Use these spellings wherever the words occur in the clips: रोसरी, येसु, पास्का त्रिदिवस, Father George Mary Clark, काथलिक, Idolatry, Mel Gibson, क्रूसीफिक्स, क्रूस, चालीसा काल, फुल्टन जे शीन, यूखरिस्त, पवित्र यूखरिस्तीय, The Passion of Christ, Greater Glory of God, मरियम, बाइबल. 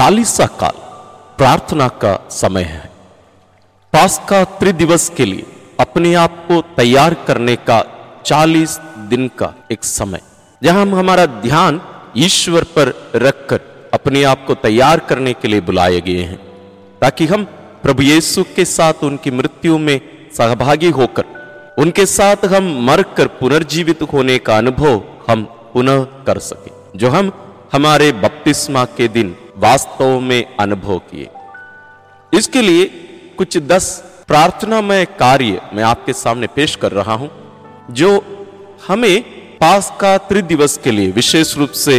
चालीसा काल प्रार्थना का समय है। पास्का त्रिदिवस के लिए अपने आप को तैयार करने का 40 दिन का एक समय, जहां हम हमारा ध्यान ईश्वर पर रखकर अपने आप को तैयार करने के लिए बुलाए गए हैं, ताकि हम प्रभु येसु के साथ उनकी मृत्यु में सहभागी होकर उनके साथ हम मरकर पुनर्जीवित होने का अनुभव हम पुनः कर सके, जो हम हमारे बपतिस्मा के दिन वास्तव में अनुभव किए। इसके लिए कुछ 10 प्रार्थनामय कार्य मैं आपके सामने पेश कर रहा हूं, जो हमें पास्का त्रिदिवस के लिए विशेष रूप से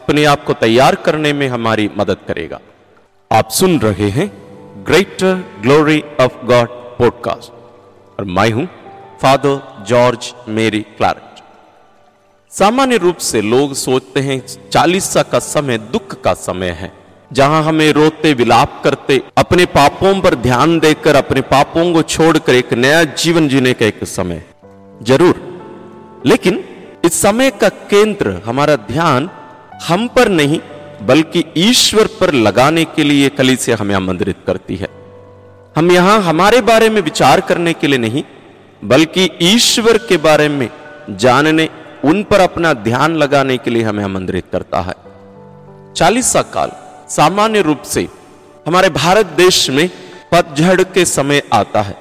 अपने आप को तैयार करने में हमारी मदद करेगा। आप सुन रहे हैं greater glory of God podcast और मैं हूं फादर जॉर्ज मेरी क्लार्क। सामान्य रूप से लोग सोचते हैं चालीसा का समय दुख का समय है, जहां हमें रोते विलाप करते अपने पापों पर ध्यान देकर अपने पापों को छोड़कर एक नया जीवन जीने का एक समय जरूर, लेकिन इस समय का केंद्र हमारा ध्यान हम पर नहीं बल्कि ईश्वर पर लगाने के लिए कलीसिया हमें आमंत्रित करती है। हम यहां हमारे बारे में विचार करने के लिए नहीं बल्कि ईश्वर के बारे में जानने, उन पर अपना ध्यान लगाने के लिए हमें आमंत्रित करता है। चालीसा काल सामान्य रूप से हमारे भारत देश में पतझड़ के समय आता है,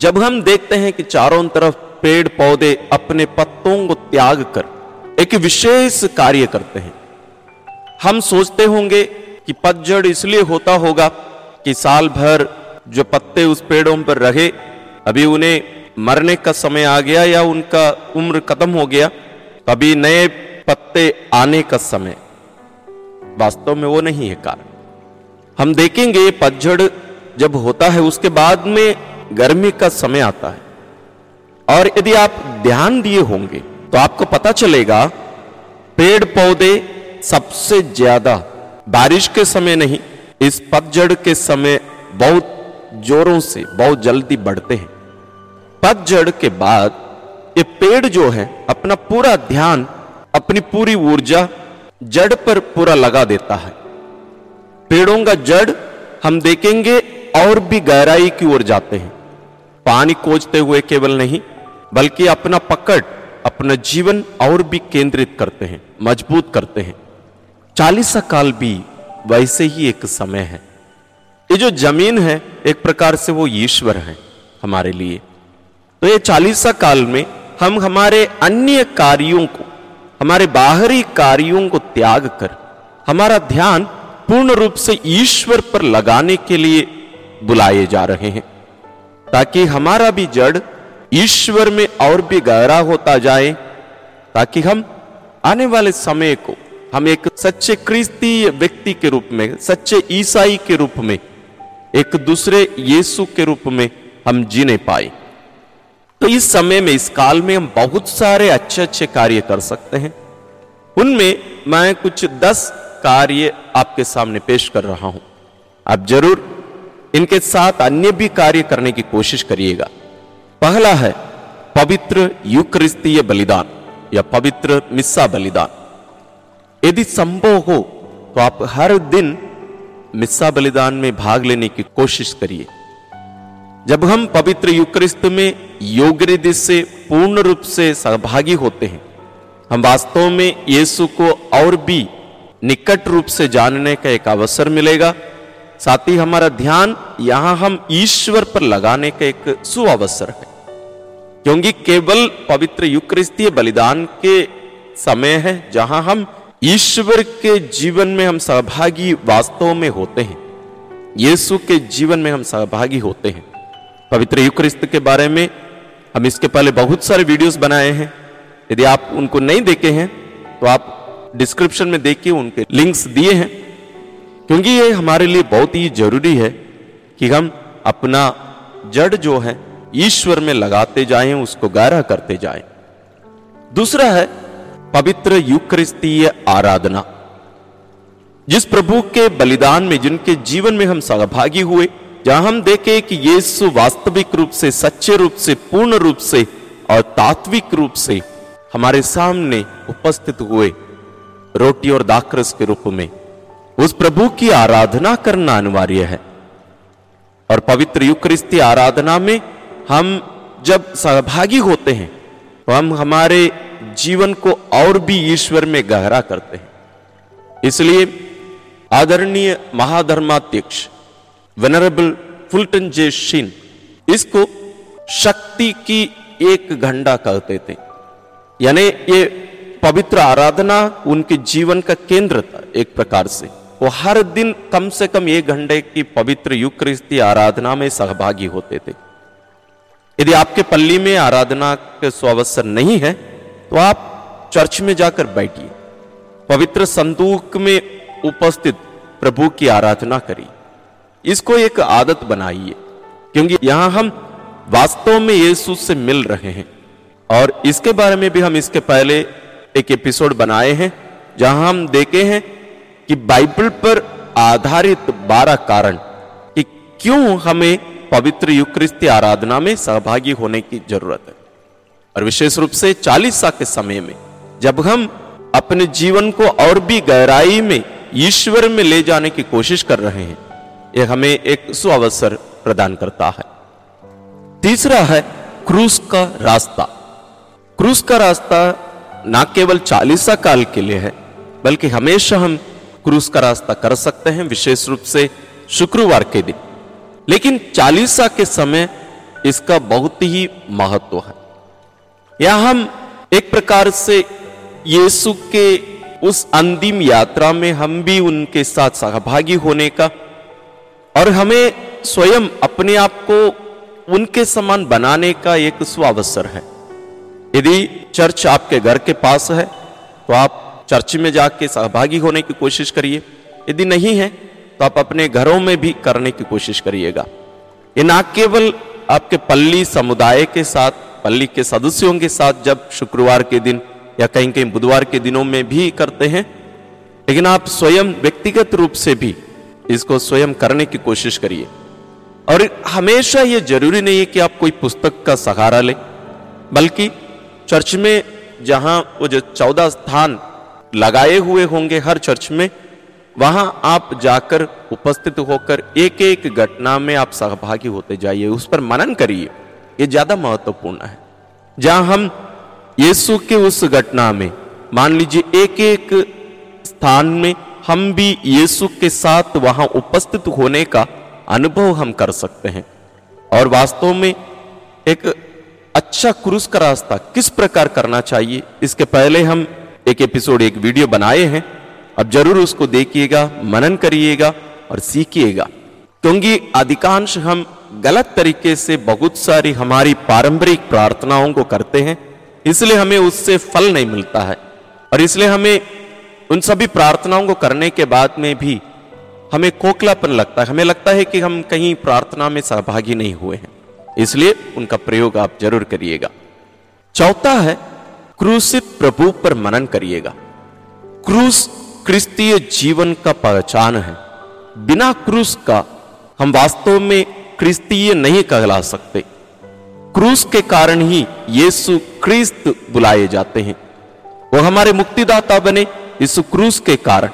जब हम देखते हैं कि चारों तरफ पेड़ पौधे अपने पत्तों को त्याग कर एक विशेष कार्य करते हैं। हम सोचते होंगे कि पतझड़ इसलिए होता होगा कि साल भर जो पत्ते उस पेड़ों पर रहे, अभी उन्हें मरने का समय आ गया या उनका उम्र खत्म हो गया, अभी नए पत्ते आने का समय। वास्तव में वो नहीं है कारण। हम देखेंगे पतझड़ जब होता है उसके बाद में गर्मी का समय आता है, और यदि आप ध्यान दिए होंगे तो आपको पता चलेगा पेड़ पौधे सबसे ज्यादा बारिश के समय नहीं, इस पतझड़ के समय बहुत जोरों से बहुत जल्दी बढ़ते हैं। पतझड़ के बाद ये पेड़ जो है अपना पूरा ध्यान अपनी पूरी ऊर्जा जड़ पर पूरा लगा देता है। पेड़ों का जड़ हम देखेंगे और भी गहराई की ओर जाते हैं, पानी खोजते हुए केवल नहीं बल्कि अपना पकड़ अपना जीवन और भी केंद्रित करते हैं, मजबूत करते हैं। चालीसा काल भी वैसे ही एक समय है। ये जो जमीन है एक प्रकार से वो ईश्वर है हमारे लिए, तो ये चालीसा काल में हम हमारे अन्य कार्यों को, हमारे बाहरी कार्यों को त्याग कर हमारा ध्यान पूर्ण रूप से ईश्वर पर लगाने के लिए बुलाए जा रहे हैं, ताकि हमारा भी जड़ ईश्वर में और भी गहरा होता जाए, ताकि हम आने वाले समय को हम एक सच्चे क्रिस्तीय व्यक्ति के रूप में, सच्चे ईसाई के रूप में, एक दूसरे येसु के रूप में हम जीने पाए। तो इस समय में, इस काल में हम बहुत सारे अच्छे अच्छे कार्य कर सकते हैं। उनमें मैं कुछ 10 कार्य आपके सामने पेश कर रहा हूं। आप जरूर इनके साथ अन्य भी कार्य करने की कोशिश करिएगा। पहला है पवित्र यूखरिस्तीय बलिदान या पवित्र मिस्सा बलिदान। यदि संभव हो तो आप हर दिन मिस्सा बलिदान में भाग लेने की कोशिश करिए। जब हम पवित्र यूखरिस्त में योगरिदि से पूर्ण रूप से सहभागी होते हैं, हम वास्तव में यीशु को और भी निकट रूप से जानने का एक अवसर मिलेगा, साथ ही हमारा ध्यान यहां हम ईश्वर पर लगाने का एक सुअवसर है, क्योंकि केवल पवित्र यूखरिस्तीय बलिदान के समय है जहां हम ईश्वर के जीवन में हम सहभागी वास्तव में होते हैं, यीशु के जीवन में हम सहभागी होते हैं। पवित्र यूखरिस्त के बारे में हम इसके पहले बहुत सारे वीडियोस बनाए हैं, यदि आप उनको नहीं देखे हैं तो आप डिस्क्रिप्शन में देखिए, उनके लिंक्स दिए हैं, क्योंकि ये हमारे लिए बहुत ही जरूरी है कि हम अपना जड़ जो है ईश्वर में लगाते जाएं, उसको गहरा करते जाएं। दूसरा है पवित्र यूखरिस्तीय आराधना। जिस प्रभु के बलिदान में, जिनके जीवन में हम सहभागी हुए, जहां हम देखें कि येसु वास्तविक रूप से, सच्चे रूप से, पूर्ण रूप से और तात्विक रूप से हमारे सामने उपस्थित हुए रोटी और दाखरस के रूप में, उस प्रभु की आराधना करना अनिवार्य है। और पवित्र यूखरिस्तीय आराधना में हम जब सहभागी होते हैं तो हम हमारे जीवन को और भी ईश्वर में गहरा करते हैं। इसलिए आदरणीय महाधर्माध्यक्ष वेनरेबल फुल्टन जे शीन इसको शक्ति की एक घंटा कहते थे, यानी ये पवित्र आराधना उनके जीवन का केंद्र था। एक प्रकार से वो हर दिन कम से कम 1 घंटे की पवित्र यूखरिस्तीय आराधना में सहभागी होते थे। यदि आपके पल्ली में आराधना के स्वावसर नहीं है तो आप चर्च में जाकर बैठिए, पवित्र संदूक में उपस्थित प्रभु की आराधना करिए। इसको एक आदत बनाइए, क्योंकि यहां हम वास्तव में येसु से मिल रहे हैं। और इसके बारे में भी हम इसके पहले एक एपिसोड बनाए हैं जहां हम देखे हैं कि बाइबल पर आधारित 12 कारण कि क्यों हमें पवित्र यूखरिस्तीय आराधना में सहभागी होने की जरूरत है। और विशेष रूप से चालीसा के समय में जब हम अपने जीवन को और भी गहराई में ईश्वर में ले जाने की कोशिश कर रहे हैं, यह हमें एक सुअवसर प्रदान करता है। तीसरा है क्रूस का रास्ता। क्रूस का रास्ता ना केवल चालीसा काल के लिए है, बल्कि हमेशा हम क्रूस का रास्ता कर सकते हैं, विशेष रूप से शुक्रवार के दिन। लेकिन चालीसा के समय इसका बहुत ही महत्व है। यह हम एक प्रकार से येसु के उस अंतिम यात्रा में हम भी उनके साथ सहभागी होने का और हमें स्वयं अपने आप को उनके समान बनाने का एक सुअवसर है। यदि चर्च आपके घर के पास है तो आप चर्च में जाके सहभागी होने की कोशिश करिए, यदि नहीं है तो आप अपने घरों में भी करने की कोशिश करिएगा। ये ना केवल आपके पल्ली समुदाय के साथ, पल्ली के सदस्यों के साथ जब शुक्रवार के दिन या कहीं कहीं बुधवार के दिनों में भी करते हैं, लेकिन आप स्वयं व्यक्तिगत रूप से भी इसको स्वयं करने की कोशिश करिए। और हमेशा ये जरूरी नहीं है कि आप कोई पुस्तक का सहारा लें, बल्कि चर्च में जहां वो जो 14 स्थान लगाए हुए होंगे हर चर्च में, वहां आप जाकर उपस्थित होकर एक एक घटना में आप सहभागी होते जाइए, उस पर मनन करिए। ये ज्यादा महत्वपूर्ण है। जहां हम येसु के उस घटना में, मान लीजिए एक एक स्थान में हम भी येसु के साथ वहां उपस्थित होने का अनुभव हम कर सकते हैं। और वास्तव में एक अच्छा क्रूस का रास्ता किस प्रकार करना चाहिए, इसके पहले हम एक एपिसोड, एक वीडियो बनाए हैं। अब जरूर उसको देखिएगा, मनन करिएगा और सीखिएगा, क्योंकि अधिकांश हम गलत तरीके से बहुत सारी हमारी पारंपरिक प्रार्थनाओं को करते हैं, इसलिए हमें उससे फल नहीं मिलता है। और इसलिए हमें उन सभी प्रार्थनाओं को करने के बाद में भी हमें खोखलापन लगता है, हमें लगता है कि हम कहीं प्रार्थना में सहभागी नहीं हुए हैं। इसलिए उनका प्रयोग आप जरूर करिएगा। चौथा है क्रूसित प्रभु पर मनन करिएगा। क्रूस क्रिस्तीय जीवन का पहचान है। बिना क्रूस का हम वास्तव में क्रिस्तीय नहीं कहला सकते। क्रूस के कारण ही येसु क्रिस्त बुलाए जाते हैं। वो हमारे मुक्तिदाता बने, इस क्रूस के कारण।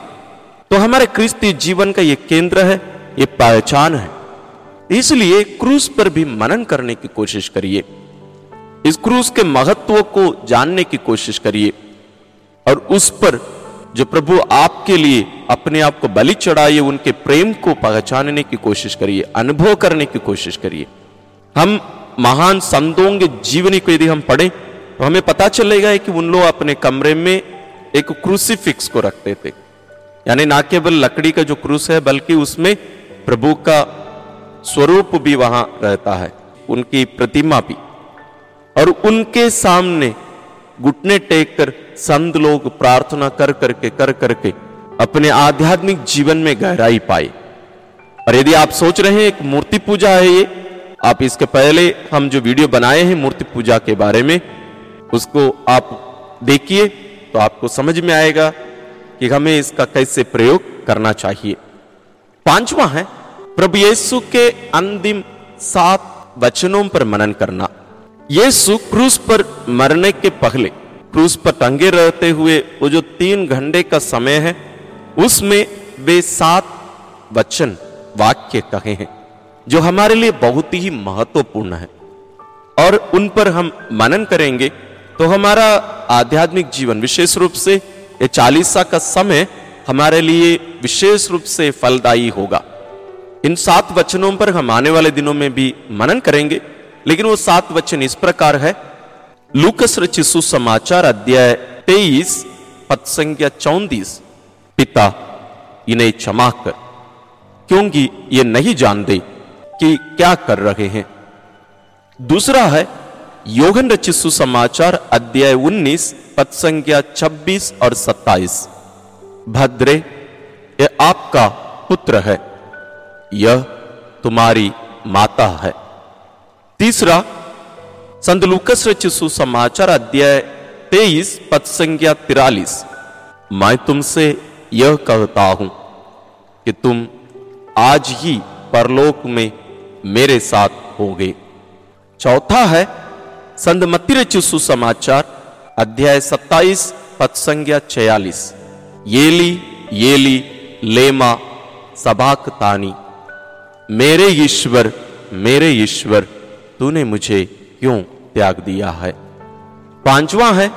तो हमारे क्रिस्तीय जीवन का ये केंद्र है, ये पहचान है। इसलिए क्रूस पर भी मनन करने की कोशिश करिए, इस क्रूस के महत्व को जानने की कोशिश करिए। और उस पर जो प्रभु आपके लिए अपने आप को बलि चढ़ाइए, उनके प्रेम को पहचानने की कोशिश करिए, अनुभव करने की कोशिश करिए। हम महान संतों के जीवनी को यदि हम पढ़ें तो हमें पता चलेगा कि उन लोग अपने कमरे में एक क्रूसीफिक्स को रखते थे, यानी ना केवल लकड़ी का जो क्रूस है, बल्कि उसमें प्रभु का स्वरूप भी वहां रहता है, उनकी प्रतिमा भी। और उनके सामने घुटने टेक कर संत लोग प्रार्थना कर करके अपने आध्यात्मिक जीवन में गहराई पाए। और यदि आप सोच रहे हैं एक मूर्ति पूजा है ये, आप इसके पहले हम जो वीडियो बनाए हैं मूर्ति पूजा के बारे में, उसको आप देखिए तो आपको समझ में आएगा कि हमें इसका कैसे प्रयोग करना चाहिए। पांचवा है प्रभु येसु के अंतिम 7 वचनों पर मनन करना। येसु क्रूस पर मरने के पहले क्रूस पर टंगे रहते हुए वो जो 3 घंटे का समय है, उसमें वे 7 वचन वाक्य कहे हैं जो हमारे लिए बहुत ही महत्वपूर्ण है, और उन पर हम मनन करेंगे तो हमारा आध्यात्मिक जीवन विशेष रूप से ये चालीसा का समय हमारे लिए विशेष रूप से फलदायी होगा। इन 7 वचनों पर हम आने वाले दिनों में भी मनन करेंगे, लेकिन वो 7 वचन इस प्रकार है। लूकास रचित सुसमाचार अध्याय 23 पद संख्या 34, पिता इन्हें क्षमा कर क्योंकि ये नहीं जानते कि क्या कर रहे हैं। दूसरा है योहन रचित सुसमाचार अध्याय 19 पद संख्या 26 और 27, भद्रे ये आपका पुत्र है, यह तुम्हारी माता है। तीसरा संत लूकास रचित सुसमाचार अध्याय 23 पद संख्या 43, मैं तुमसे यह कहता हूं कि तुम आज ही परलोक में मेरे साथ होगे। चौथा है संत मत्ती रचित सुसमाचार अध्याय 27 पद संख्या 46, येली येली लेमा सबाक्तानी, मेरे ईश्वर तूने मुझे क्यों त्याग दिया है। पांचवा है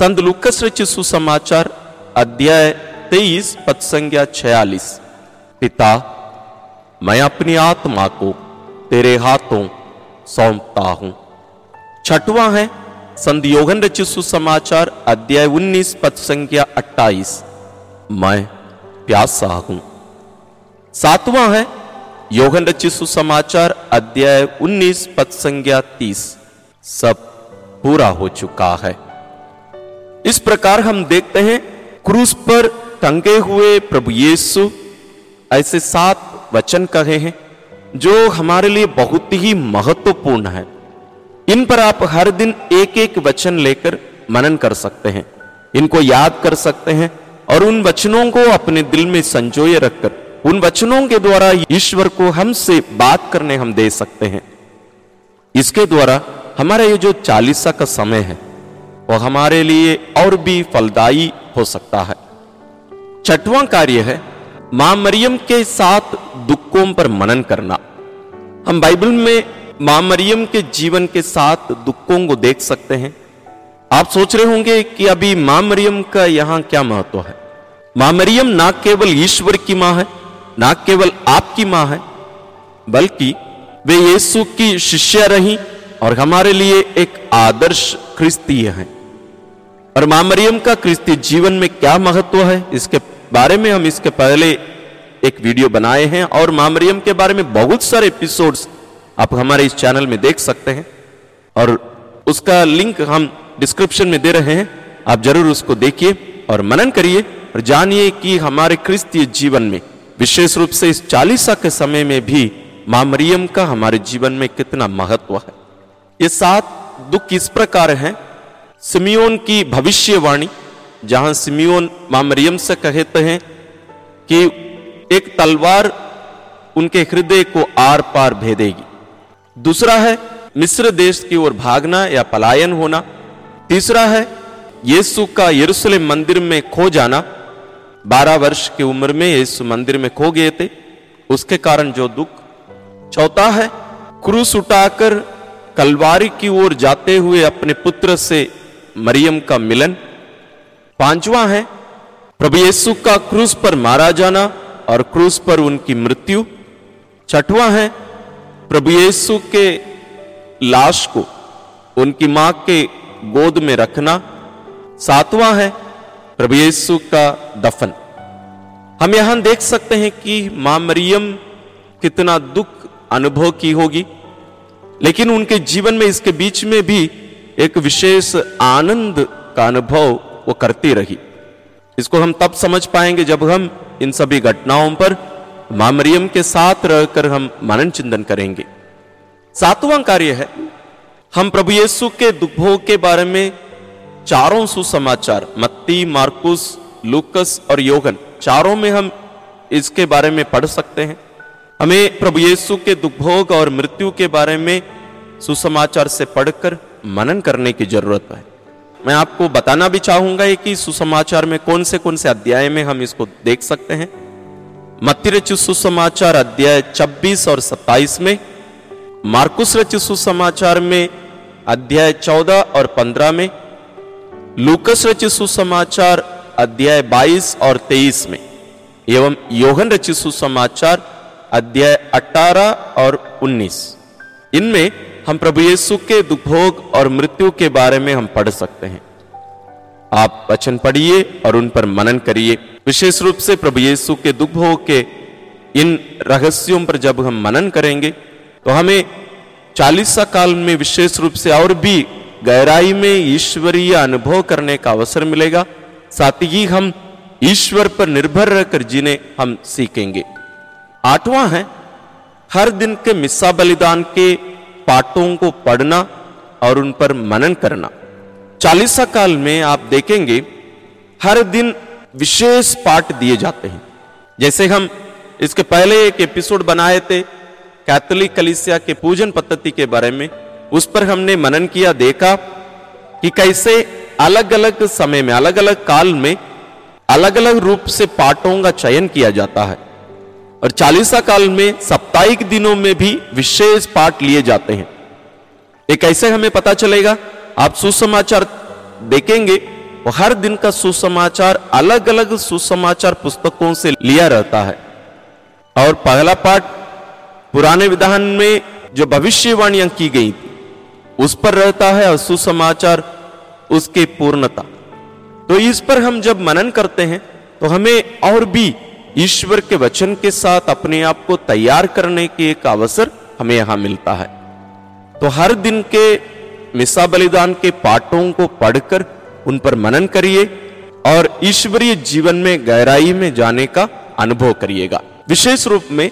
संत लूकास रचित सुसमाचार अध्याय 23 पद संख्या 46, पिता मैं अपनी आत्मा को तेरे हाथों सौंपता हूं। छठवां है संत योहन रचित सुसमाचार अध्याय 19 पद संख्या 28, मैं प्यासा हूं। सातवां है योहन रचित सुसमाचार अध्याय 19 पद संख्या 30, सब पूरा हो चुका है। इस प्रकार हम देखते हैं क्रूस पर टंगे हुए प्रभु येसु ऐसे 7 वचन कहे हैं जो हमारे लिए बहुत ही महत्वपूर्ण है। इन पर आप हर दिन 1-1 वचन लेकर मनन कर सकते हैं, इनको याद कर सकते हैं और उन वचनों को अपने दिल में संजोए रखकर उन वचनों के द्वारा ईश्वर को हमसे बात करने हम दे सकते हैं। इसके द्वारा हमारा ये जो चालीसा का समय है वो हमारे लिए और भी फलदायी हो सकता है। 6वां कार्य है मां मरियम के 7 दुखों पर मनन करना। हम बाइबल में मां मरियम के जीवन के 7 दुखों को देख सकते हैं। आप सोच रहे होंगे कि अभी मां मरियम का यहां क्या महत्व है। मां मरियम ना केवल ईश्वर की मां है, ना केवल आपकी मां है, बल्कि वे येसु की शिष्या रही और हमारे लिए एक आदर्श ख्रिस्तीय हैं। और मां मरियम का ख्रिस्तीय जीवन में क्या महत्व है, इसके बारे में हम इसके पहले एक वीडियो बनाए हैं और मां मरियम के बारे में बहुत सारे एपिसोड्स आप हमारे इस चैनल में देख सकते हैं और उसका लिंक हम डिस्क्रिप्शन में दे रहे हैं। आप जरूर उसको देखिए और मनन करिए और जानिए कि हमारे ख्रिस्तीय जीवन में विशेष रूप से इस चालीसा के समय में भी मां मरियम का हमारे जीवन में कितना महत्व है। ये 7 दुख इस प्रकार हैं। सिमियोन की भविष्यवाणी, जहां सिमियोन मां मरियम से कहते हैं कि एक तलवार उनके हृदय को आर पार भेदेगी। दूसरा है मिस्र देश की ओर भागना या पलायन होना। तीसरा है येसु का यरूशलेम मंदिर में खो जाना। 12 वर्ष की उम्र में येसु मंदिर में खो गए थे, उसके कारण जो दुख। चौथा है क्रूस उठाकर कलवारी की ओर जाते हुए अपने पुत्र से मरियम का मिलन। पांचवा है प्रभु येसु का क्रूस पर मारा जाना और क्रूस पर उनकी मृत्यु। छठवां है प्रभु येसु के लाश को उनकी मां के गोद में रखना। 7वां है प्रभु येसु का दफन। हम यहां देख सकते हैं कि मां मरियम कितना दुख अनुभव की होगी, लेकिन उनके जीवन में इसके बीच में भी एक विशेष आनंद का अनुभव वो करती रही। इसको हम तब समझ पाएंगे जब हम इन सभी घटनाओं पर मां मरियम के साथ रहकर हम मनन चिंतन करेंगे। 7वां कार्य है हम प्रभु येसु के दुखभोग के बारे में 4 सुसमाचार मत्ती, मार्कुस, लूकास और योहन 4 में हम इसके बारे में पढ़ सकते हैं। हमें प्रभु येसु के दुखभोग और मृत्यु के बारे में सुसमाचार से पढ़कर मनन करने की जरूरत है। मैं आपको बताना भी चाहूंगा कि सुसमाचार में कौन से अध्याय में हम इसको देख सकते हैं। मत्ती रचित सुसमाचार अध्याय 26 और 27 में, मार्कुस रचित सुसमाचार में अध्याय 14 और 15 में, लूकस रचित सुसमाचार अध्याय 22 और 23 में एवं योहन रचित सुसमाचार अध्याय 18 और 19, इनमें हम प्रभु येसु के दुखभोग और मृत्यु के बारे में हम पढ़ सकते हैं। आप वचन पढ़िए और उन पर मनन करिए। विशेष रूप से प्रभु येसु के दुखभोग के इन रहस्यों पर जब हम मनन करेंगे तो हमें चालीसा काल में विशेष रूप से और भी गहराई में ईश्वरीय अनुभव करने का अवसर मिलेगा। साथ ही हम ईश्वर पर निर्भर रहकर जीने हम सीखेंगे। आठवां है हर दिन के मिस्सा बलिदान के पाठों को पढ़ना और उन पर मनन करना। चालीसा काल में आप देखेंगे हर दिन विशेष पाठ दिए जाते हैं। जैसे हम इसके पहले एक एपिसोड बनाए थे कैथोलिक कलीसिया के पूजन पद्धति के बारे में, उस पर हमने मनन किया, देखा कि कैसे अलग अलग समय में, अलग अलग काल में अलग अलग रूप से पाठों का चयन किया जाता है। और चालीसा काल में साप्ताहिक दिनों में भी विशेष पाठ लिए जाते हैं। ये कैसे हमें पता चलेगा? आप सुसमाचार देखेंगे और हर दिन का सुसमाचार अलग अलग सुसमाचार पुस्तकों से लिया रहता है। और पहला पाठ पुराने विधान में जो भविष्यवाणियां की गई थी उस पर रहता है, और सुसमाचार उसके पूर्णता। तो इस पर हम जब मनन करते हैं तो हमें और भी ईश्वर के वचन के साथ अपने आप को तैयार करने के एक अवसर हमें यहां मिलता है। तो हर दिन के मिसा बलिदान के पाठों को पढ़कर उन पर मनन करिए और ईश्वरीय जीवन में गहराई में जाने का अनुभव करिएगा। विशेष रूप में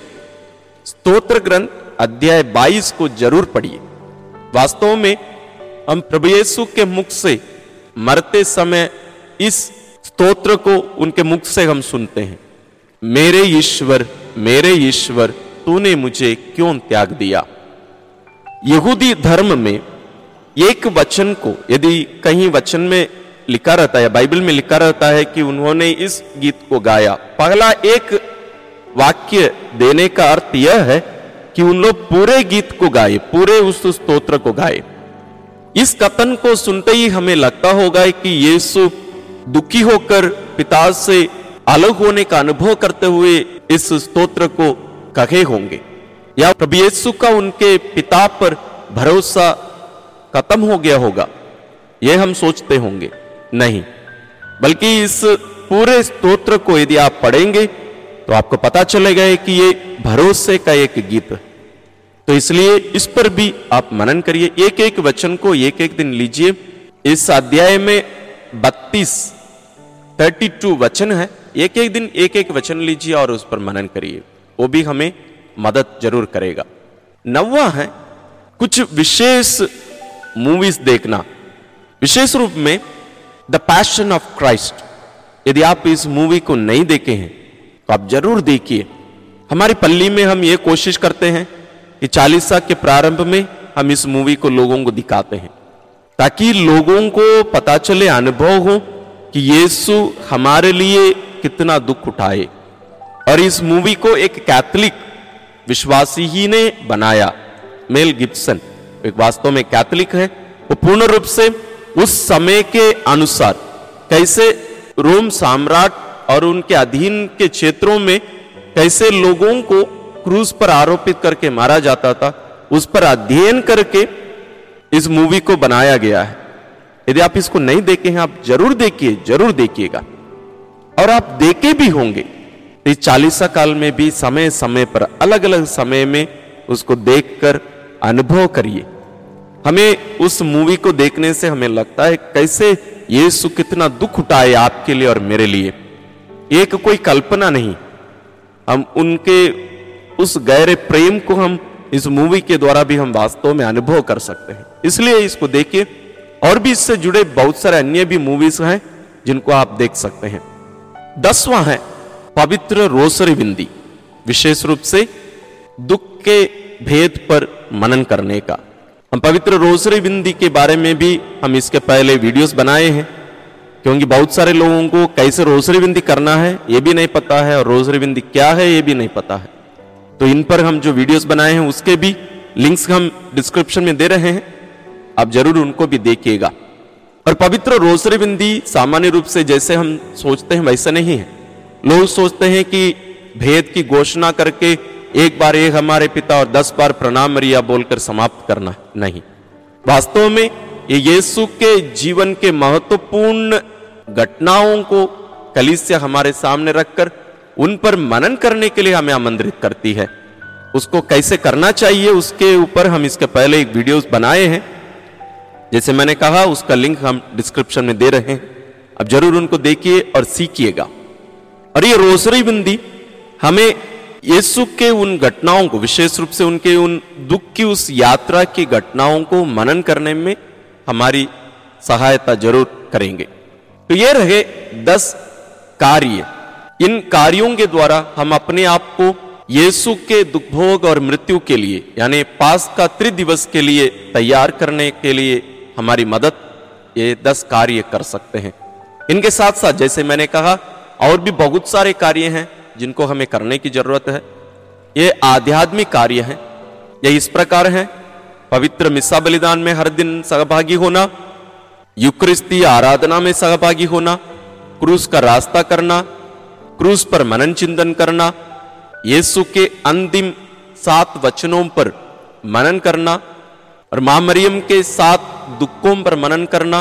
स्तोत्र ग्रंथ अध्याय 22 को जरूर पढ़िए। वास्तव में हम प्रभु येसु के मुख से मरते समय इस स्तोत्र को उनके मुख से हम सुनते हैं। मेरे ईश्वर तूने मुझे क्यों त्याग दिया। यहूदी धर्म में एक वचन को यदि कहीं वचन में लिखा रहता है, बाइबल में लिखा रहता है कि उन्होंने इस गीत को गाया, पहला एक वाक्य देने का अर्थ यह है कि उन लोग पूरे गीत को गाए, पूरे उस स्तोत्र को गाए। इस कथन को सुनते ही हमें लगता होगा कि येसु दुखी होकर पिता से अलग होने का अनुभव करते हुए इस स्तोत्र को कहे होंगे, या प्रभु येसु का उनके पिता पर भरोसा खत्म हो गया होगा, यह हम सोचते होंगे। नहीं, बल्कि इस पूरे स्तोत्र को यदि आप पढ़ेंगे तो आपको पता चलेगा कि ये भरोसे का एक गीत है। तो इसलिए इस पर भी आप मनन करिए। एक एक वचन को एक एक दिन लीजिए। इस अध्याय में 32 वचन है। एक एक दिन एक एक वचन लीजिए और उस पर मनन करिए, वो भी हमें मदद जरूर करेगा। नौवां है कुछ विशेष मूवीज देखना, विशेष रूप में द पैशन ऑफ क्राइस्ट। यदि आप इस मूवी को नहीं देखे हैं तो आप जरूर देखिए। हमारी पल्ली में हम ये कोशिश करते हैं कि चालीसा के प्रारंभ में हम इस मूवी को लोगों को दिखाते हैं ताकि लोगों को पता चले, अनुभव हो कि येसु हमारे लिए कितना दुख उठाए। और इस मूवी को एक कैथोलिक विश्वासी ही ने बनाया, मेल गिब्सन। एक वास्तव में कैथोलिक है। वो पूर्ण रूप से उस समय के अनुसार कैसे रोम सम्राट और उनके अधीन के क्षेत्रों में कैसे लोगों को क्रूस पर आरोपित करके मारा जाता था, उस पर अध्ययन करके इस मूवी को बनाया गया है। यदि आप इसको नहीं देखे हैं आप जरूर देखिए, जरूर देखिएगा। और आप देखे भी होंगे इस चालीसा काल में भी समय समय पर अलग अलग समय में उसको देखकर अनुभव करिए। हमें उस मूवी को देखने से हमें लगता है कैसे येसु कितना दुख उठाए आपके लिए और मेरे लिए। एक कोई कल्पना नहीं, हम उनके उस गहरे प्रेम को हम इस मूवी के द्वारा भी हम वास्तव में अनुभव कर सकते हैं। इसलिए इसको देखिए। और भी इससे जुड़े बहुत सारे अन्य भी मूवीज हैं जिनको आप देख सकते हैं। 10वां है पवित्र रोसरी विंदी, विशेष रूप से दुख के भेद पर मनन करने का। हम पवित्र रोसरी विंदी के बारे में भी हम इसके पहले वीडियोस बनाए हैं। क्योंकि बहुत सारे लोगों को कैसे रोसरी विनती करना है ये भी नहीं पता है और रोसरी विनती क्या है ये भी नहीं पता है। तो इन पर हम जो वीडियोस बनाए हैं उसके भी लिंक्स हम डिस्क्रिप्शन में दे रहे हैं, आप जरूर उनको भी देखिएगा। और पवित्र रोसरी विनती सामान्य रूप से जैसे हम सोचते हैं वैसा नहीं है। लोग सोचते हैं कि भेद की घोषणा करके एक बार एक हमारे पिता और 10 बार प्रणाम मरिया बोलकर समाप्त करना। नहीं, वास्तव में ये येसु के जीवन के महत्वपूर्ण घटनाओं को कलीसिया हमारे सामने रखकर उन पर मनन करने के लिए हमें आमंत्रित करती है। उसको कैसे करना चाहिए उसके ऊपर हम इसके पहले एक वीडियोस बनाए हैं, जैसे मैंने कहा उसका लिंक हम डिस्क्रिप्शन में दे रहे हैं, आप जरूर उनको देखिए और सीखिएगा। और ये रोसरी विनती हमें येसु के उन घटनाओं को, विशेष रूप से उनके उन दुख की उस यात्रा की घटनाओं को मनन करने में हमारी सहायता जरूर करेंगे। तो ये रहे 10 कार्य। इन कार्यों के द्वारा हम अपने आप को येसु के दुखभोग और मृत्यु के लिए यानी पास्का त्रिदिवस के लिए तैयार करने के लिए हमारी मदद ये 10 कार्य कर सकते हैं। इनके साथ साथ जैसे मैंने कहा और भी बहुत सारे कार्य हैं जिनको हमें करने की जरूरत है। ये आध्यात्मिक कार्य हैं, ये इस प्रकार हैं: पवित्र मिस्सा बलिदान में हर दिन सहभागी होना, यूखरिस्तीय आराधना में सहभागी होना, क्रूस का रास्ता करना, क्रूस पर मनन चिंतन करना, येसु के अंतिम 7 वचनों पर मनन करना और मां मरियम के 7 दुखों पर मनन करना,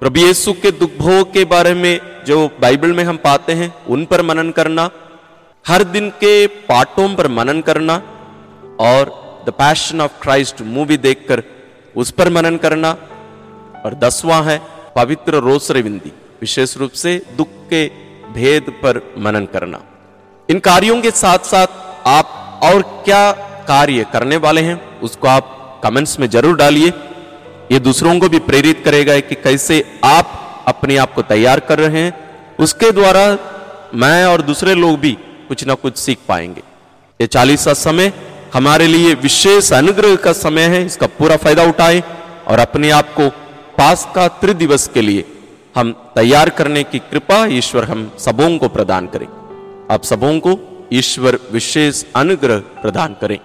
प्रभु येसु के दुखभोग के बारे में जो बाइबल में हम पाते हैं उन पर मनन करना, हर दिन के पाठों पर मनन करना और the passion of Christ movie देखकर उस पर मनन करना। और 10वां है पवित्र रोसरी विनती, विशेष रूप से दुख के भेद पर मनन करना। इन कार्यों के साथ साथ आप और क्या कार्य करने वाले हैं उसको आप कमेंट्स में जरूर डालिए। ये दूसरों को भी प्रेरित करेगा कि कैसे आप अपने आप को तैयार कर रहे हैं, उसके द्वारा मैं और दूसरे लोग भी कुछ ना कुछ सीख पाएंगे। ये 40वां समय हमारे लिए विशेष अनुग्रह का समय है, इसका पूरा फायदा उठाएं और अपने आप को पास्का त्रिदिवस के लिए हम तैयार करने की कृपा ईश्वर हम सबों को प्रदान करें। आप सबों को ईश्वर विशेष अनुग्रह प्रदान करें।